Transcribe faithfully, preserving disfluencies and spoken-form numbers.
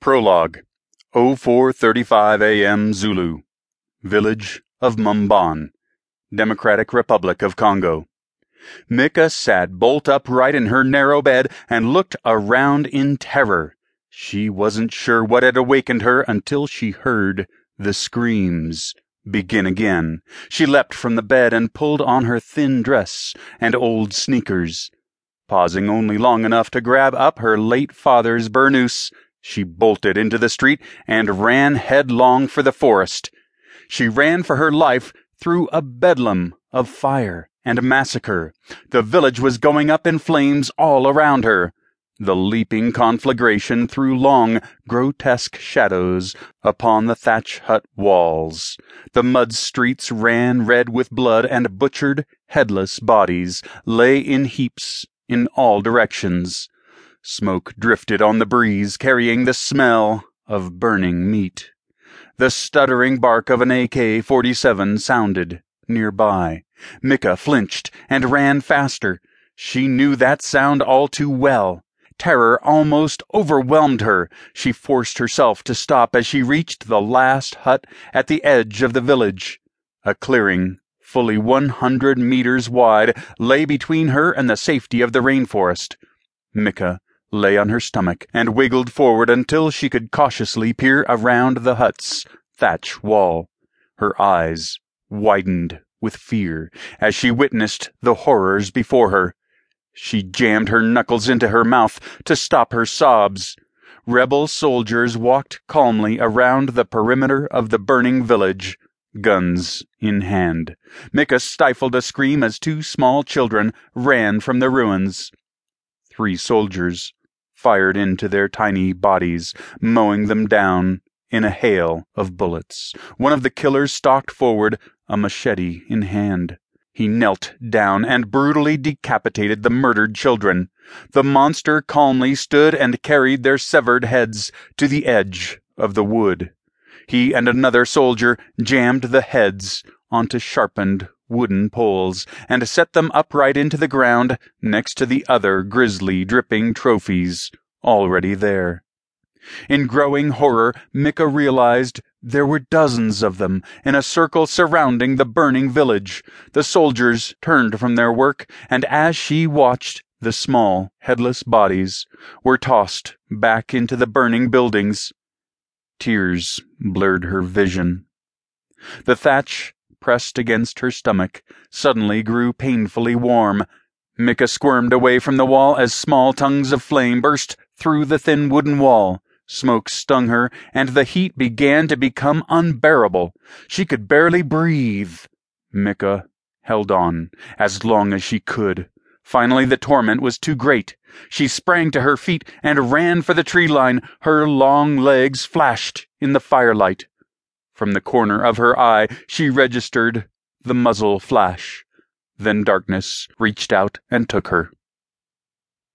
Prologue, oh four thirty-five a m Zulu, Village of Mumban, Democratic Republic of Congo. Mika sat bolt upright in her narrow bed and looked around in terror. She wasn't sure what had awakened her until she heard the screams begin again. She leapt from the bed and pulled on her thin dress and old sneakers. Pausing only long enough to grab up her late father's burnous, she bolted into the street and ran headlong for the forest. She ran for her life through a bedlam of fire and massacre. The village was going up in flames all around her. The leaping conflagration threw long, grotesque shadows upon the thatch hut walls. The mud streets ran red with blood, and butchered, headless bodies lay in heaps in all directions. Smoke drifted on the breeze, carrying the smell of burning meat. The stuttering bark of an A K forty-seven sounded nearby. Mika flinched and ran faster. She knew that sound all too well. Terror almost overwhelmed her. She forced herself to stop as she reached the last hut at the edge of the village. A clearing, fully one hundred meters wide, lay between her and the safety of the rainforest. Mika lay on her stomach and wiggled forward until she could cautiously peer around the hut's thatch wall. Her eyes widened with fear as she witnessed the horrors before her. She jammed her knuckles into her mouth to stop her sobs. Rebel soldiers walked calmly around the perimeter of the burning village, guns in hand. Mika stifled a scream as two small children ran from the ruins. Three soldiers fired into their tiny bodies, mowing them down in a hail of bullets. One of the killers stalked forward, a machete in hand. He knelt down and brutally decapitated the murdered children. The monster calmly stood and carried their severed heads to the edge of the wood. He and another soldier jammed the heads onto sharpened wooden poles and set them upright into the ground next to the other grisly dripping trophies already there. In growing horror, Mika realized there were dozens of them in a circle surrounding the burning village. The soldiers turned from their work, and as she watched, the small, headless bodies were tossed back into the burning buildings. Tears blurred her vision. The thatch pressed against her stomach, suddenly grew painfully warm. Mika squirmed away from the wall as small tongues of flame burst through the thin wooden wall. Smoke stung her, and the heat began to become unbearable. She could barely breathe. Mika held on as long as she could. Finally, the torment was too great. She sprang to her feet and ran for the tree line. Her long legs flashed in the firelight. From the corner of her eye, she registered the muzzle flash. Then darkness reached out and took her.